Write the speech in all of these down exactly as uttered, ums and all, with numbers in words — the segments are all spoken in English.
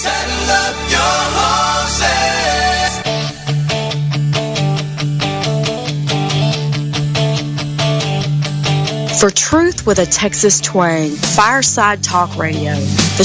Saddle up your horses. For Truth with a Texas Twang, Fireside Talk Radio, the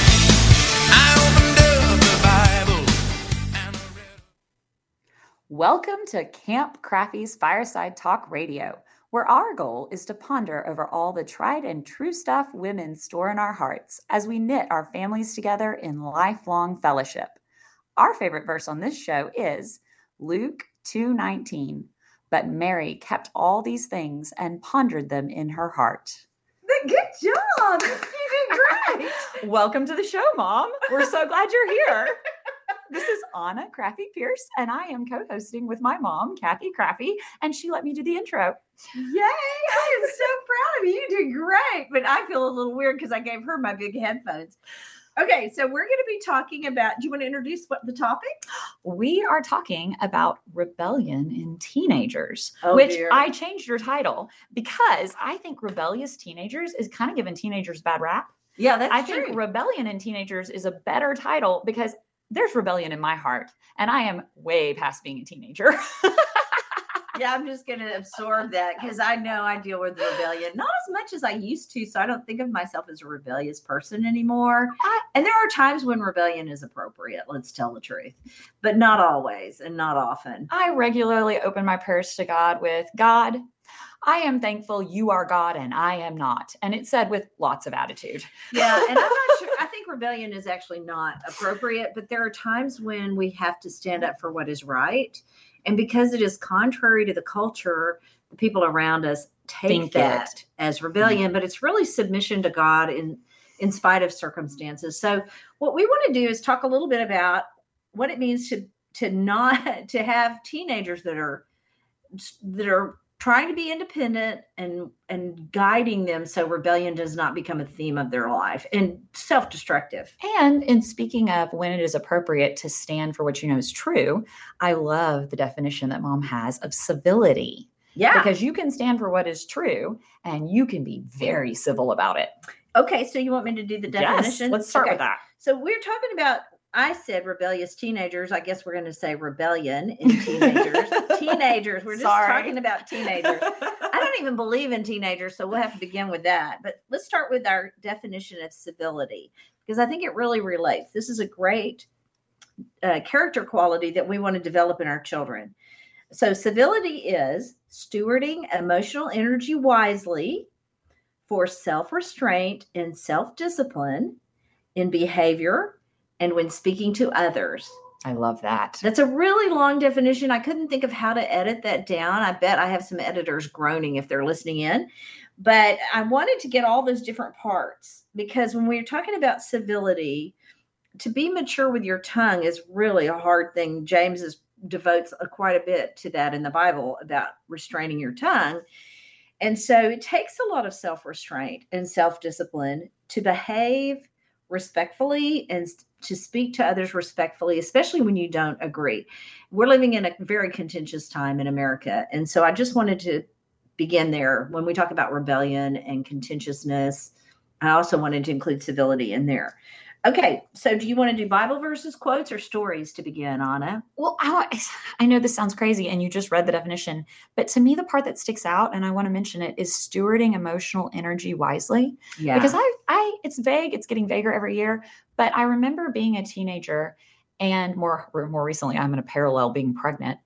Welcome to Camp Carafy's Fireside Talk Radio, where our goal is to ponder over all the tried and true stuff women store in our hearts as we knit our families together in lifelong fellowship. Our favorite verse on this show is Luke two nineteen, but Mary kept all these things and pondered them in her heart. Good job! You did great! Welcome to the show, Mom. We're so glad you're here. This is Anna Carafy Pierce, and I am co-hosting with my mom, Kathy Carafy, and she let me do the intro. Yay! I am so proud of you. You did great, but I feel a little weird because I gave her my big headphones. Okay, so we're going to be talking about, do you want to introduce what the topic? We are talking about rebellion in teenagers, oh, which dear. I changed your title because I think rebellious teenagers is kind of giving teenagers a bad rap. Yeah, that's I true. I think rebellion in teenagers is a better title because there's rebellion in my heart, and I am way past being a teenager. Yeah, I'm just going to absorb that because I know I deal with rebellion, not as much as I used to, so I don't think of myself as a rebellious person anymore. I, and there are times when rebellion is appropriate, let's tell the truth, but not always and not often. I regularly open my prayers to God with, God, I am thankful you are God and I am not. And it's said with lots of attitude. Yeah, and I'm not sure. I think rebellion is actually not appropriate, but there are times when we have to stand up for what is right. And because it is contrary to the culture, the people around us take Think that it. as rebellion, mm-hmm. but it's really submission to God in, in spite of circumstances. So what we want to do is talk a little bit about what it means to to not to have teenagers that are that are trying to be independent and, and guiding them so rebellion does not become a theme of their life and self-destructive. And in speaking of when it is appropriate to stand for what you know is true, I love the definition that Mom has of civility. Yeah. Because you can stand for what is true and you can be very civil about it. Okay. So you want me to do the definition? Yes, let's start okay. with that. So we're talking about, I said rebellious teenagers. I guess we're going to say rebellion in teenagers. teenagers. We're just Sorry. talking about teenagers. I don't even believe in teenagers, so we'll have to begin with that. But let's start with our definition of civility, because I think it really relates. This is a great uh, character quality that we want to develop in our children. So civility is stewarding emotional energy wisely for self-restraint and self-discipline in behavior, and when speaking to others. I love that. That's a really long definition. I couldn't think of how to edit that down. I bet I have some editors groaning if they're listening in. But I wanted to get all those different parts because when we're talking about civility, to be mature with your tongue is really a hard thing. James is, devotes a, quite a bit to that in the Bible about restraining your tongue. And so it takes a lot of self-restraint and self-discipline to behave respectfully and to speak to others respectfully, especially when you don't agree. We're living in a very contentious time in America. And so I just wanted to begin there. When we talk about rebellion and contentiousness, I also wanted to include civility in there. Okay, so do you want to do Bible verses, quotes, or stories to begin, Anna? Well, I, I know this sounds crazy, and you just read the definition, but to me, the part that sticks out, and I want to mention it, is stewarding emotional energy wisely. Yeah. Because I, I, it's vague, it's getting vaguer every year, but I remember being a teenager, and more, more recently, I'm going to parallel being pregnant,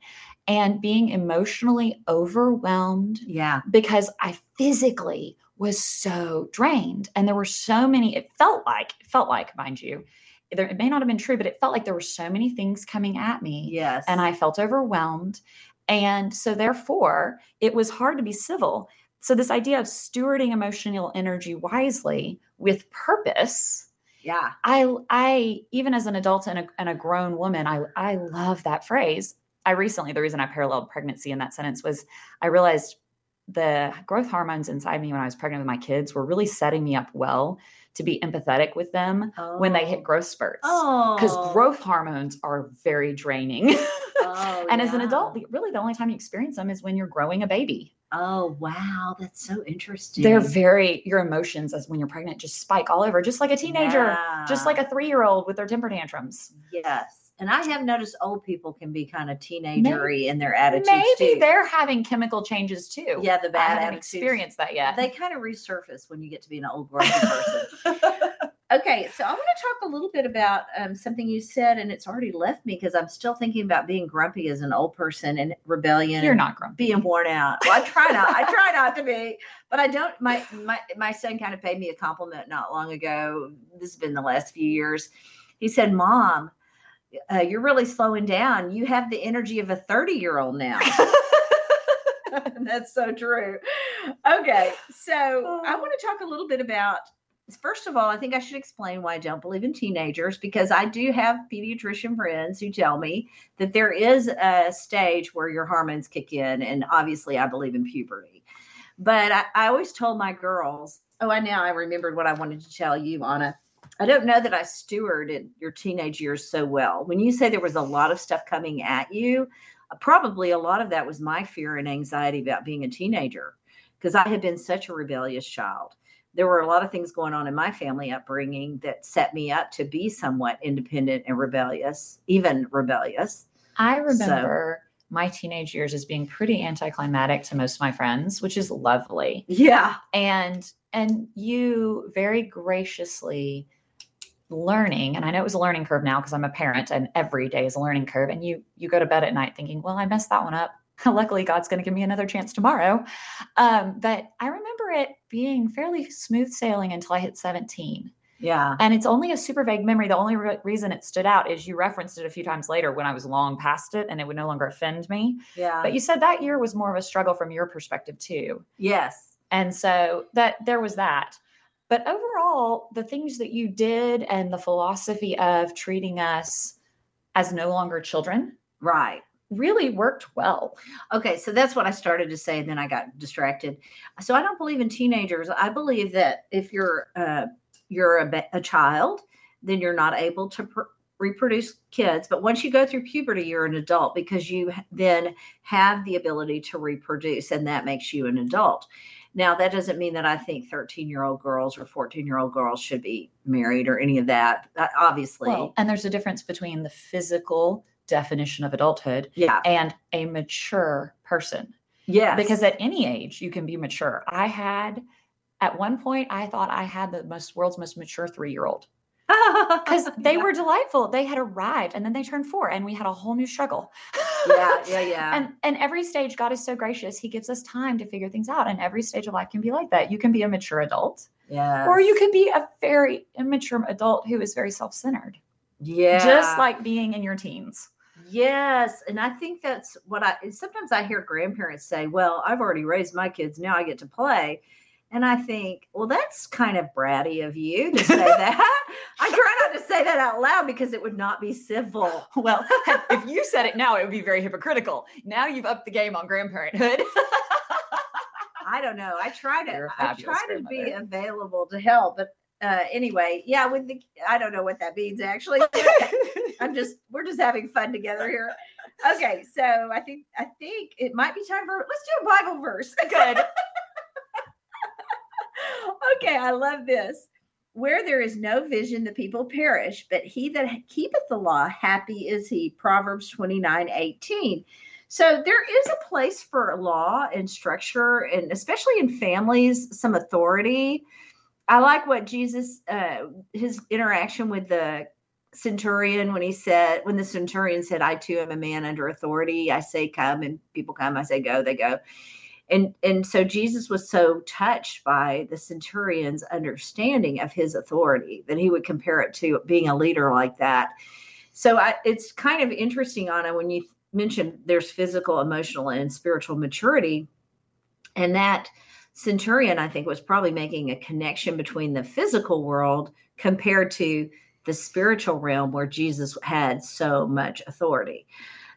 and being emotionally overwhelmed. Yeah. Because I physically was so drained. And there were so many, it felt like, it felt like, mind you, there, it may not have been true, but it felt like there were so many things coming at me. Yes. And I felt overwhelmed. And so therefore, it was hard to be civil. So this idea of stewarding emotional energy wisely with purpose. Yeah. I, I even as an adult and a, and a grown woman, I, I love that phrase. I recently, the reason I paralleled pregnancy in that sentence was I realized the growth hormones inside me when I was pregnant with my kids were really setting me up well to be empathetic with them oh. when they hit growth spurts. Because oh. growth hormones are very draining. Oh, and yeah. as an adult, really the only time you experience them is when you're growing a baby. Oh, wow. That's so interesting. They're very, your emotions as when you're pregnant just spike all over, just like a teenager, yeah. just like a three-year-old with their temper tantrums. Yes. And I have noticed old people can be kind of teenagery maybe, in their attitudes Maybe too. They're having chemical changes too. Yeah, the bad attitudes. I haven't experienced that yet. They kind of resurface when you get to be an old grown person. Okay, so I want to talk a little bit about um, something you said, and it's already left me because I'm still thinking about being grumpy as an old person and rebellion. You're not grumpy. Being worn out. Well, I try not. I try not to be, but I don't. My my my son kind of paid me a compliment not long ago. This has been the last few years. He said, "Mom, Uh, you're really slowing down. You have the energy of a thirty year old now." That's so true. Okay. So I want to talk a little bit about, first of all, I think I should explain why I don't believe in teenagers, because I do have pediatrician friends who tell me that there is a stage where your hormones kick in. And obviously I believe in puberty, but I, I always told my girls, oh, I now I remembered what I wanted to tell you, Anna. I don't know that I stewarded your teenage years so well. When you say there was a lot of stuff coming at you, probably a lot of that was my fear and anxiety about being a teenager, because I had been such a rebellious child. There were a lot of things going on in my family upbringing that set me up to be somewhat independent and rebellious, even rebellious. I remember so. my teenage years as being pretty anticlimactic to most of my friends, which is lovely. Yeah. And and you very graciously learning, and I know it was a learning curve now because I'm a parent and every day is a learning curve, and you you go to bed at night thinking, well, I messed that one up. Luckily, God's going to give me another chance tomorrow. Um, but I remember it being fairly smooth sailing until I hit seventeen. Yeah. And it's only a super vague memory. The only re- reason it stood out is you referenced it a few times later when I was long past it and it would no longer offend me. Yeah. But you said that year was more of a struggle from your perspective too. Yes. And so that there was that. But overall, the things that you did and the philosophy of treating us as no longer children, right, really worked well. Okay, so that's what I started to say, and then I got distracted. So I don't believe in teenagers. I believe that if you're uh, you're a, a child, then you're not able to pr- reproduce kids. But once you go through puberty, you're an adult because you then have the ability to reproduce, and that makes you an adult. Now, that doesn't mean that I think thirteen-year-old girls or fourteen-year-old girls should be married or any of that, obviously. Well, and there's a difference between the physical definition of adulthood yeah. and a mature person. Yeah. Because at any age, you can be mature. I had, at one point, I thought I had the most world's most mature three-year-old. Because they yeah. were delightful. They had arrived, and then they turned four, and we had a whole new struggle. Yeah, yeah, yeah. And and every stage, God is so gracious. He gives us time to figure things out. And every stage of life can be like that. You can be a mature adult. Yeah. Or you can be a very immature adult who is very self-centered. Yeah. Just like being in your teens. Yes. And I think that's what I, sometimes I hear grandparents say, well, I've already raised my kids. Now I get to play. And I think, well, that's kind of bratty of you to say that. I try not to say that out loud because it would not be civil. Well, if you said it now, it would be very hypocritical. Now you've upped the game on grandparenthood. I don't know. I try to, I try to be available to help. But uh, anyway, yeah, with the, I don't know what that means, actually. I'm just, we're just having fun together here. Okay. So I think, I think it might be time for, let's do a Bible verse. Good. Okay, I love this. Where there is no vision, the people perish, but he that keepeth the law, happy is he. Proverbs twenty-nine eighteen. So there is a place for law and structure, and especially in families, some authority. I like what Jesus, uh, his interaction with the centurion when he said, when the centurion said, I too am a man under authority. I say come, and people come. I say go, they go. And and so Jesus was so touched by the centurion's understanding of his authority that he would compare it to being a leader like that. So I, it's kind of interesting, Anna, when you mentioned there's physical, emotional, and spiritual maturity. And that centurion, I think, was probably making a connection between the physical world compared to the spiritual realm where Jesus had so much authority.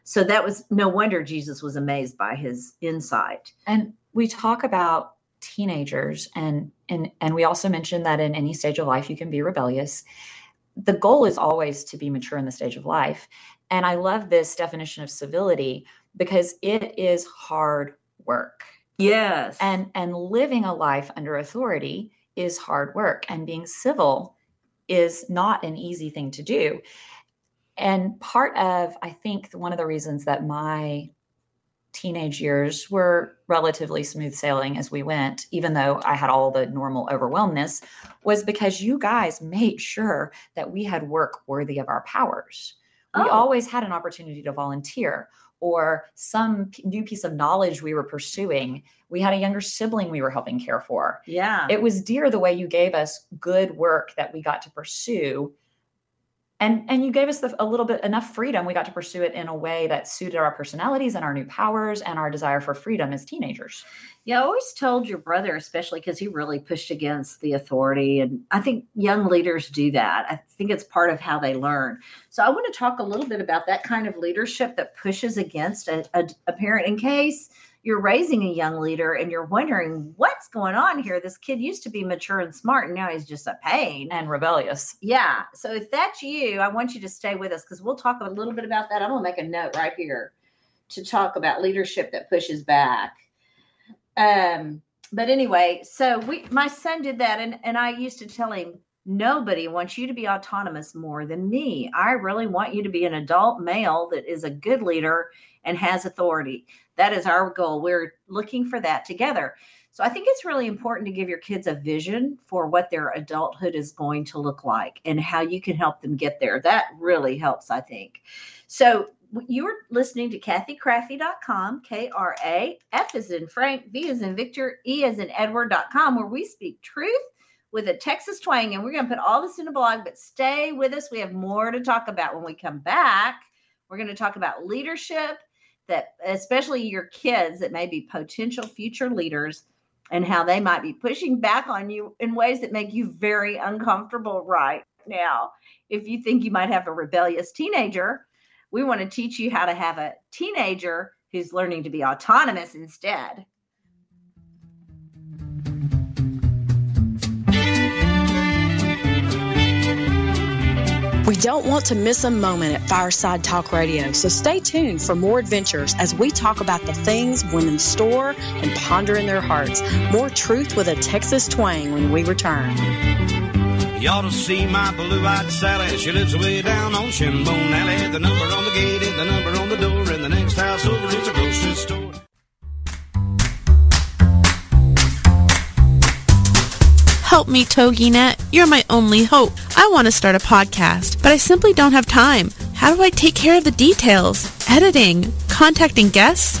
So that was no wonder Jesus was amazed by his insight. And we talk about teenagers, and and and we also mentioned that in any stage of life you can be rebellious. The goal is always to be mature in the stage of life. And I love this definition of civility because it is hard work. Yes. And and living a life under authority is hard work, and being civil is not an easy thing to do. And part of, I think, one of the reasons that my teenage years were relatively smooth sailing as we went, even though I had all the normal overwhelmness, was because you guys made sure that we had work worthy of our powers. Oh. We always had an opportunity to volunteer, or some p- new piece of knowledge we were pursuing. We had a younger sibling we were helping care for. Yeah. It was dear the way you gave us good work that we got to pursue. And and you gave us the, a little bit enough freedom. We got to pursue it in a way that suited our personalities and our new powers and our desire for freedom as teenagers. Yeah, I always told your brother, especially because he really pushed against the authority. And I think young leaders do that. I think it's part of how they learn. So I want to talk a little bit about that kind of leadership that pushes against a, a, a parent, in case you're raising a young leader and you're wondering what's going on here. This kid used to be mature and smart, and now he's just a pain and rebellious. Yeah. So if that's you, I want you to stay with us because we'll talk a little bit about that. I'm going to make a note right here to talk about leadership that pushes back. Um, but anyway, so we, my son did that. And, and I used to tell him, nobody wants you to be autonomous more than me. I really want you to be an adult male that is a good leader and has authority. That is our goal. We're looking for that together. So I think it's really important to give your kids a vision for what their adulthood is going to look like and how you can help them get there. That really helps, I think. So you're listening to Kathy Crafty dot com, K R A, F as in Frank, V as in Victor, E as in Edward dot com, where we speak truth with a Texas twang, and we're going to put all this in a blog, but stay with us. We have more to talk about when we come back. We're going to talk about leadership, that especially your kids that may be potential future leaders and how they might be pushing back on you in ways that make you very uncomfortable right now. If you think you might have a rebellious teenager, we want to teach you how to have a teenager who's learning to be autonomous instead. We don't want to miss a moment at Fireside Talk Radio, so stay tuned for more adventures as we talk about the things women store and ponder in their hearts. More truth with a Texas twang when we return. You ought to see my blue-eyed Sally. She lives way down on Shinbone Alley. The number on the gate and the number on the door, and the next house over is a grocery store. Help me, Toginet. You're my only hope. I want to start a podcast, but I simply don't have time. How do I take care of the details? Editing? Contacting guests?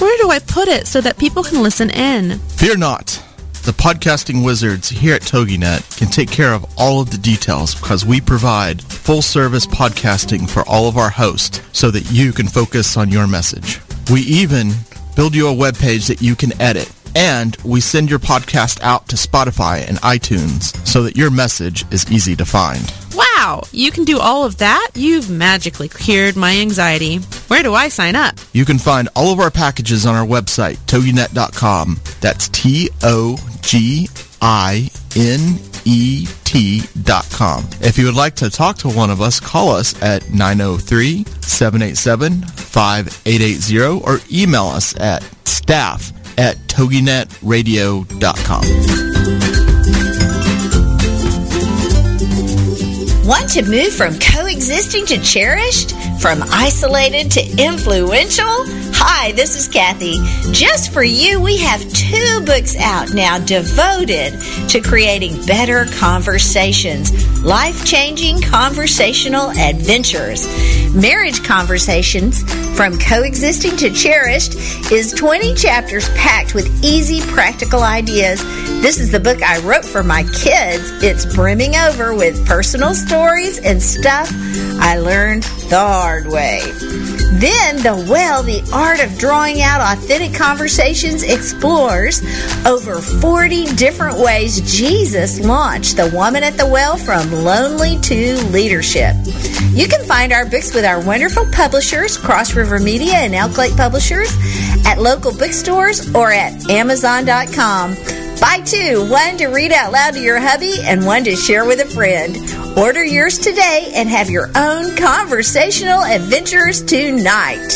Where do I put it so that people can listen in? Fear not. The podcasting wizards here at Toginet can take care of all of the details because we provide full-service podcasting for all of our hosts so that you can focus on your message. We even build you a webpage that you can edit. And we send your podcast out to Spotify and iTunes so that your message is easy to find. Wow, you can do all of that? You've magically cured my anxiety. Where do I sign up? You can find all of our packages on our website, toginet dot com. That's T O G I N E T dot com. If you would like to talk to one of us, call us at nine oh three, seven eight seven, five eight eight zero or email us at staff at toginet radio dot com. Want to move from coexisting to cherished? From isolated to influential? Hi, this is Kathy. Just for you, we have two books out now devoted to creating better conversations, life-changing conversational adventures. Marriage Conversations, From Coexisting to Cherished, is twenty chapters packed with easy, practical ideas. This is the book I wrote for my kids. It's brimming over with personal stories and stuff I learned the hard way. Then the well, the art of drawing out authentic conversations, explores over forty different ways Jesus launched the woman at the well from lonely to leadership. You can find our books with our wonderful publishers, Cross River Media and Elk Lake Publishers, at local bookstores or at amazon dot com. Buy two, one to read out loud to your hubby and one to share with a friend. Order yours today and have your own conversational adventures tonight.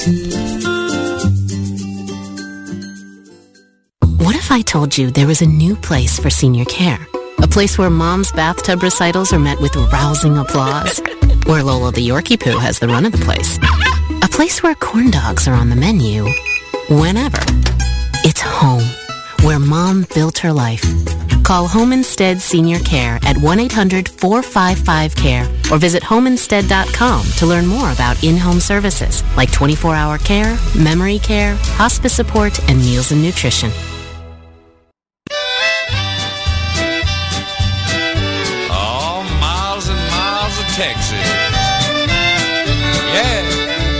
What if I told you there was a new place for senior care? A place where mom's bathtub recitals are met with rousing applause. Where Lola the Yorkie Poo has the run of the place. A place where corn dogs are on the menu whenever. It's home. Where mom built her life. Call Home Instead Senior Care at one eight hundred four five five care or visit home instead dot com to learn more about in-home services like twenty-four hour care, memory care, hospice support, and meals and nutrition. Oh, miles and miles of Texas. Yeah.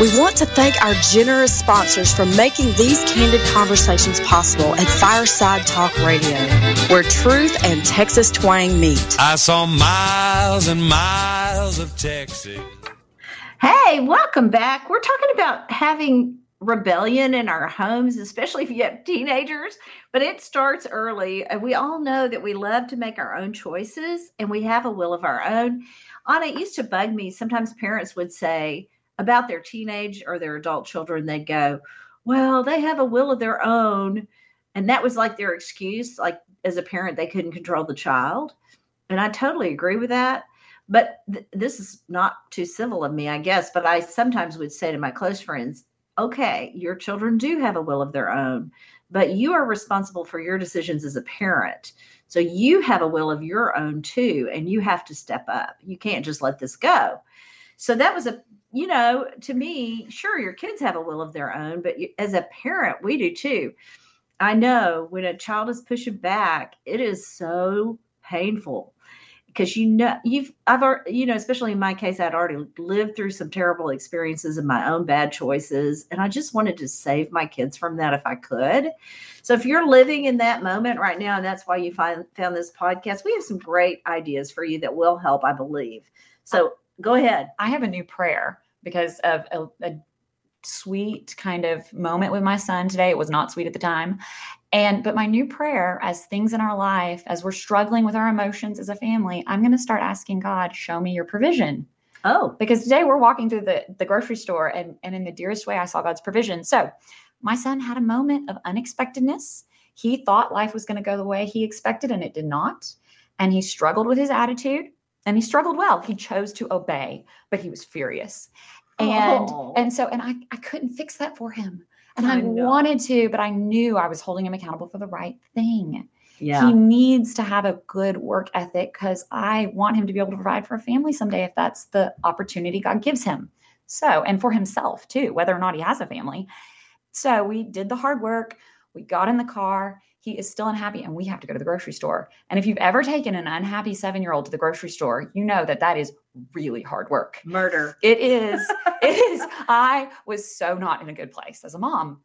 We want to thank our generous sponsors for making these candid conversations possible at Fireside Talk Radio, where truth and Texas twang meet. I saw miles and miles of Texas. Hey, welcome back. We're talking about having rebellion in our homes, especially if you have teenagers, but it starts early. We all know that we love to make our own choices, and we have a will of our own. Anna, it used to bug me. Sometimes parents would say about their teenage or their adult children, they'd go, well, they have a will of their own. And that was like their excuse. Like as a parent, they couldn't control the child. And I totally agree with that. But th- this is not too civil of me, I guess. But I sometimes would say to my close friends, okay, your children do have a will of their own, but you are responsible for your decisions as a parent. So you have a will of your own too. And you have to step up. You can't just let this go. So that was a, you know, to me, sure, your kids have a will of their own, but you, as a parent, we do too. I know when a child is pushing back, it is so painful because, you know, you've, I've, you know, especially in my case, I'd already lived through some terrible experiences and my own bad choices. And I just wanted to save my kids from that if I could. So if you're living in that moment right now, and that's why you find, found this podcast, we have some great ideas for you that will help, I believe. So go ahead. I have a new prayer because of a, a sweet kind of moment with my son today. It was not sweet at the time. And, but my new prayer, as things in our life, as we're struggling with our emotions as a family, I'm going to start asking God, show me your provision. Oh, because today we're walking through the, the grocery store and, and in the dearest way, I saw God's provision. So my son had a moment of unexpectedness. He thought life was going to go the way he expected and it did not. And he struggled with his attitude. And he struggled well. He chose to obey, but he was furious. And oh. and so, and I, I couldn't fix that for him. And I, I wanted to, but I knew I was holding him accountable for the right thing. Yeah. He needs to have a good work ethic because I want him to be able to provide for a family someday if that's the opportunity God gives him. So, and for himself too, whether or not he has a family. So we did the hard work. We got in the car. He is still unhappy and we have to go to the grocery store. And if you've ever taken an unhappy seven-year-old to the grocery store, you know that that is really hard work. Murder. It is. It is. I was so not in a good place as a mom.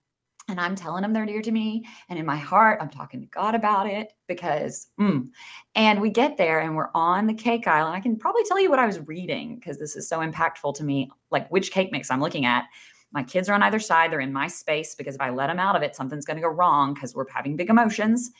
And I'm telling them they're dear to me. And in my heart, I'm talking to God about it because, mm. and we get there and we're on the cake aisle. And I can probably tell you what I was reading because this is so impactful to me, like which cake mix I'm looking at. My kids are on either side. They're in my space because if I let them out of it, something's going to go wrong because we're having big emotions.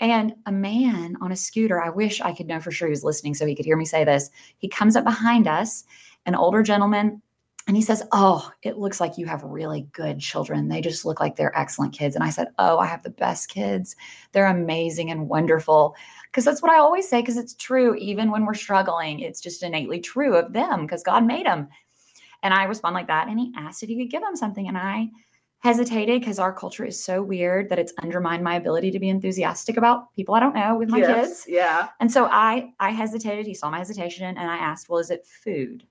And a man on a scooter, I wish I could know for sure he was listening so he could hear me say this. He comes up behind us, an older gentleman, and he says, oh, it looks like you have really good children. They just look like they're excellent kids. And I said, oh, I have the best kids. They're amazing and wonderful. Because that's what I always say, because it's true. Even when we're struggling, it's just innately true of them because God made them. And I respond like that. And he asked if he could give him something. And I hesitated because our culture is so weird that it's undermined my ability to be enthusiastic about people I don't know with my yes, kids. Yeah. And so I, I hesitated. He saw my hesitation and I asked, well, is it food?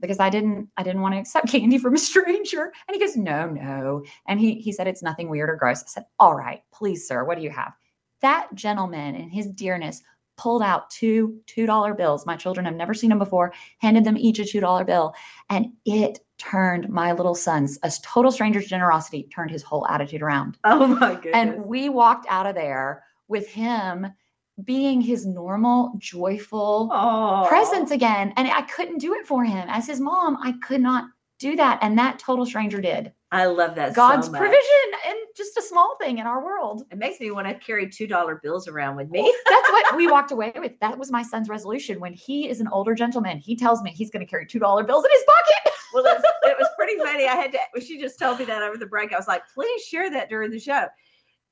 Because I didn't, I didn't want to accept candy from a stranger. And he goes, no, no. And he, he said, it's nothing weird or gross. I said, all right, please, sir, what do you have? That gentleman and his dearness pulled out two two dollar bills. My children have never seen them before, handed them each a two dollar bill. And it turned my little son's, a total stranger's generosity, turned his whole attitude around. Oh my goodness. And we walked out of there with him being his normal, joyful Aww. presence again. And I couldn't do it for him. As his mom, I could not do that. And that total stranger did. I love that. God's so much. Provision, and just a small thing in our world. It makes me want to carry two dollar bills around with me. That's what we walked away with. That was my son's resolution. When he is an older gentleman, he tells me he's going to carry two dollar bills in his pocket. Well, it was, it was pretty funny. I had to, she just told me that over the break. I was like, please share that during the show.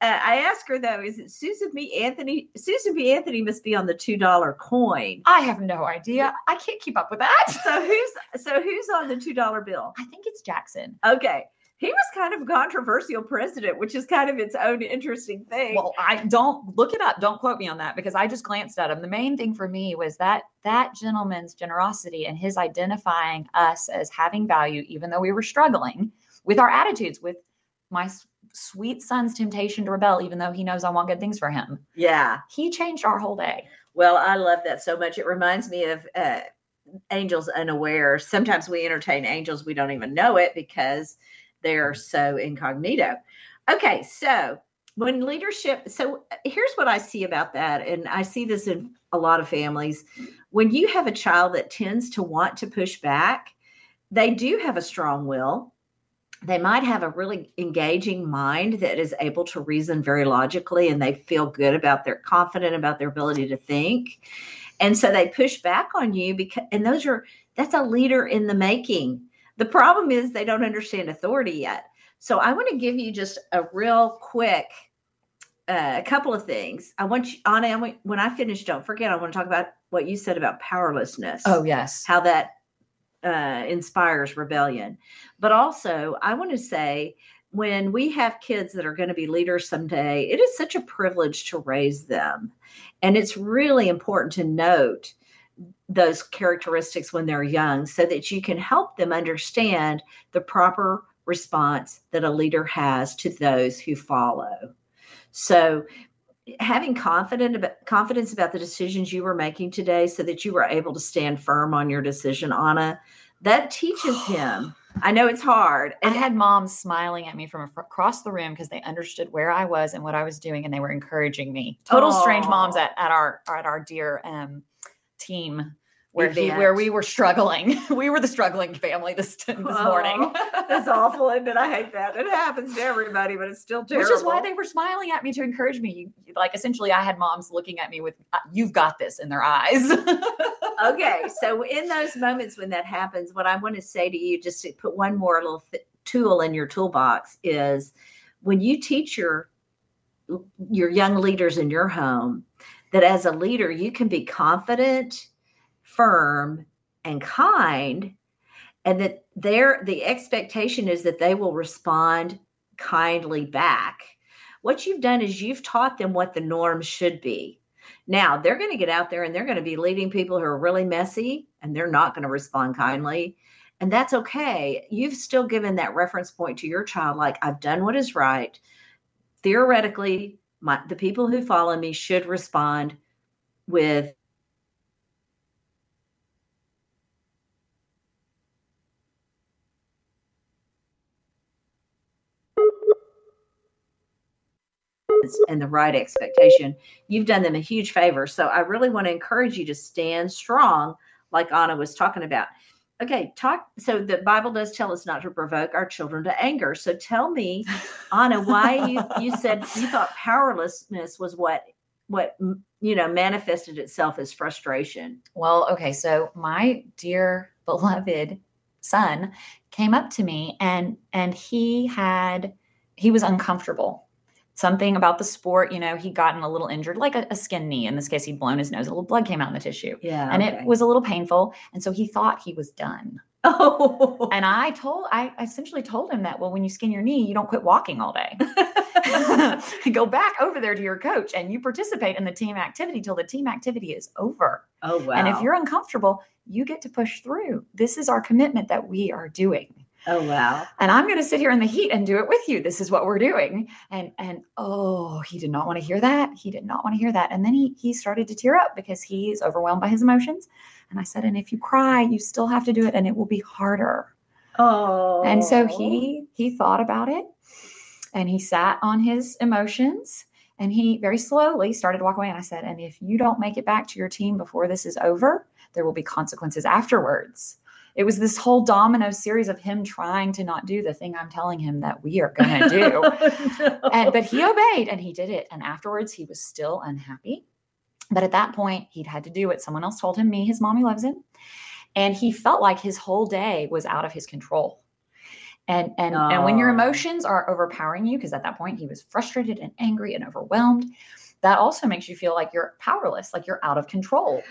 Uh, I asked her though, is it Susan B. Anthony? Susan B. Anthony must be on the two dollar coin. I have no idea. I can't keep up with that. So who's, so who's on the two dollar bill? I think it's Jackson. Okay. He was kind of a controversial president, which is kind of its own interesting thing. Well, I don't look it up. Don't quote me on that because I just glanced at him. The main thing for me was that that gentleman's generosity and his identifying us as having value, even though we were struggling with our attitudes, with my s- sweet son's temptation to rebel, even though he knows I want good things for him. Yeah. He changed our whole day. Well, I love that so much. It reminds me of uh, angels unaware. Sometimes we entertain angels. We don't even know it because they're so incognito. Okay. So when leadership, so here's what I see about that. And I see this in a lot of families. When you have a child that tends to want to push back, they do have a strong will. They might have a really engaging mind that is able to reason very logically, and they feel good about their, confident about their ability to think. And so they push back on you because, and those are, that's a leader in the making. The problem is they don't understand authority yet. So I want to give you just a real quick, uh, a couple of things. I want you, Anna, I want, when I finish, don't forget, I want to talk about what you said about powerlessness. Oh, yes. How that uh, inspires rebellion. But also I want to say when we have kids that are going to be leaders someday, it is such a privilege to raise them. And it's really important to note those characteristics when they're young so that you can help them understand the proper response that a leader has to those who follow. So having confident about, confidence about the decisions you were making today so that you were able to stand firm on your decision, Anna, that teaches him. I know it's hard. And I had moms smiling at me from across the room because they understood where I was and what I was doing, and they were encouraging me. Total Aww. strange moms at, at our at our dear um team where he, where we were struggling. We were the struggling family this, this oh, morning. That's awful. And I hate that. It happens to everybody, but it's still terrible. Which is why they were smiling at me to encourage me. Like essentially I had moms looking at me with, you've got this in their eyes. Okay. So in those moments when that happens, what I want to say to you, just to put one more little th- tool in your toolbox is when you teach your, your young leaders in your home, that as a leader, you can be confident, firm, and kind, and that their the expectation is that they will respond kindly back. What you've done is you've taught them what the norm should be. Now, they're going to get out there and they're going to be leading people who are really messy, and they're not going to respond kindly, and that's okay. You've still given that reference point to your child, like, I've done what is right. Theoretically, My, the people who follow me should respond with and the right expectation. You've done them a huge favor. So I really want to encourage you to stand strong, like Anna was talking about. Okay, talk. So the Bible does tell us not to provoke our children to anger. So tell me, Anna, why you, you said you thought powerlessness was what, what, you know, manifested itself as frustration. Well, okay. So my dear beloved son came up to me and, and he had, he was uncomfortable. Something about the sport, you know, he'd gotten a little injured, like a, a skin knee. In this case, he'd blown his nose. A little blood came out in the tissue. Yeah, and okay. It was a little painful. And so he thought he was done. Oh. And I told, I essentially told him that, well, when you skin your knee, you don't quit walking all day. Go back over there to your coach and you participate in the team activity till the team activity is over. Oh, wow. And if you're uncomfortable, you get to push through. This is our commitment that we are doing. Oh, wow. And I'm going to sit here in the heat and do it with you. This is what we're doing. And, and, oh, he did not want to hear that. He did not want to hear that. And then he, he started to tear up because he's overwhelmed by his emotions. And I said, and if you cry, you still have to do it and it will be harder. Oh. And so he, he thought about it and he sat on his emotions and he very slowly started to walk away. And I said, and if you don't make it back to your team before this is over, there will be consequences afterwards. It was this whole domino series of him trying to not do the thing I'm telling him that we are going to do. Oh, no. And, but he obeyed and he did it. And afterwards he was still unhappy. But at that point he'd had to do it. Someone else told him, me, his mommy loves him. And he felt like his whole day was out of his control. And, and, oh. and when your emotions are overpowering you, because at that point he was frustrated and angry and overwhelmed, that also makes you feel like you're powerless, like you're out of control.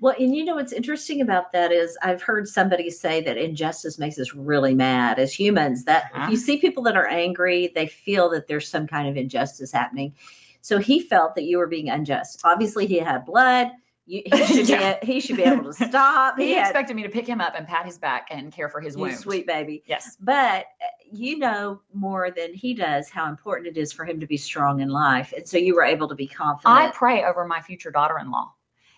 Well, and you know, what's interesting about that is I've heard somebody say that injustice makes us really mad as humans, that uh-huh. if you see people that are angry, they feel that there's some kind of injustice happening. So he felt that you were being unjust. Obviously he had blood. You, he, should yeah. be, he should be able to stop. He, he had, expected me to pick him up and pat his back and care for his wounds. Sweet baby. Yes. But you know more than he does how important it is for him to be strong in life. And so you were able to be confident. I pray over my future daughter-in-law.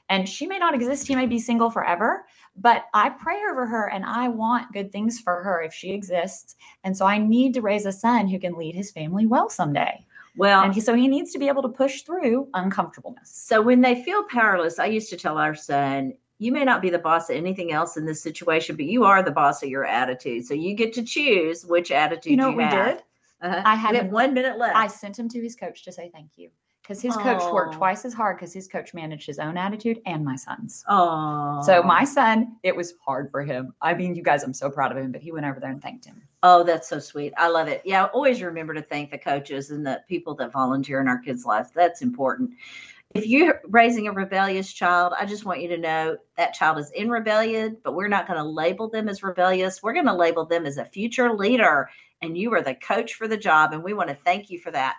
And she may not exist. He may be single forever, but I pray over her and I want good things for her if she exists. And so I need to raise a son who can lead his family well someday. Well, and he, so he needs to be able to push through uncomfortableness. So when they feel powerless, I used to tell our son, you may not be the boss of anything else in this situation, but you are the boss of your attitude. So you get to choose which attitude you know you what have. We did? Uh-huh. I had, we had him, one minute left. I sent him to his coach to say thank you. Because his coach Aww. worked twice as hard because his coach managed his own attitude and my son's. Oh, so my son, it was hard for him. I mean, you guys, I'm so proud of him, but he went over there and thanked him. Oh, that's so sweet. I love it. Yeah. Always remember to thank the coaches and the people that volunteer in our kids' lives. That's important. If you're raising a rebellious child, I just want you to know that child is in rebellion, but we're not going to label them as rebellious. We're going to label them as a future leader, and you are the coach for the job. And we want to thank you for that.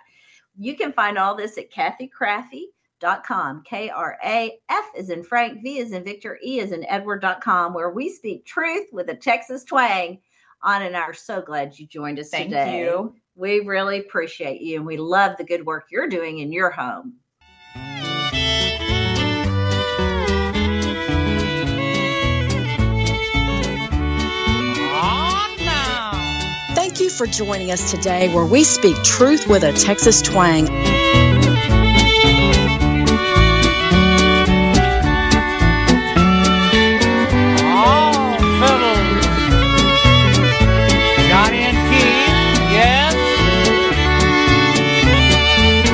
You can find all this at Kathy Crafty dot com, K R A F as in Frank, V as in Victor, E as in Edward dot com, where we speak truth with a Texas twang. Anna and I are so glad you joined us Thank today. Thank you. We really appreciate you, and we love the good work you're doing in your home. For joining us today where we speak truth with a Texas twang.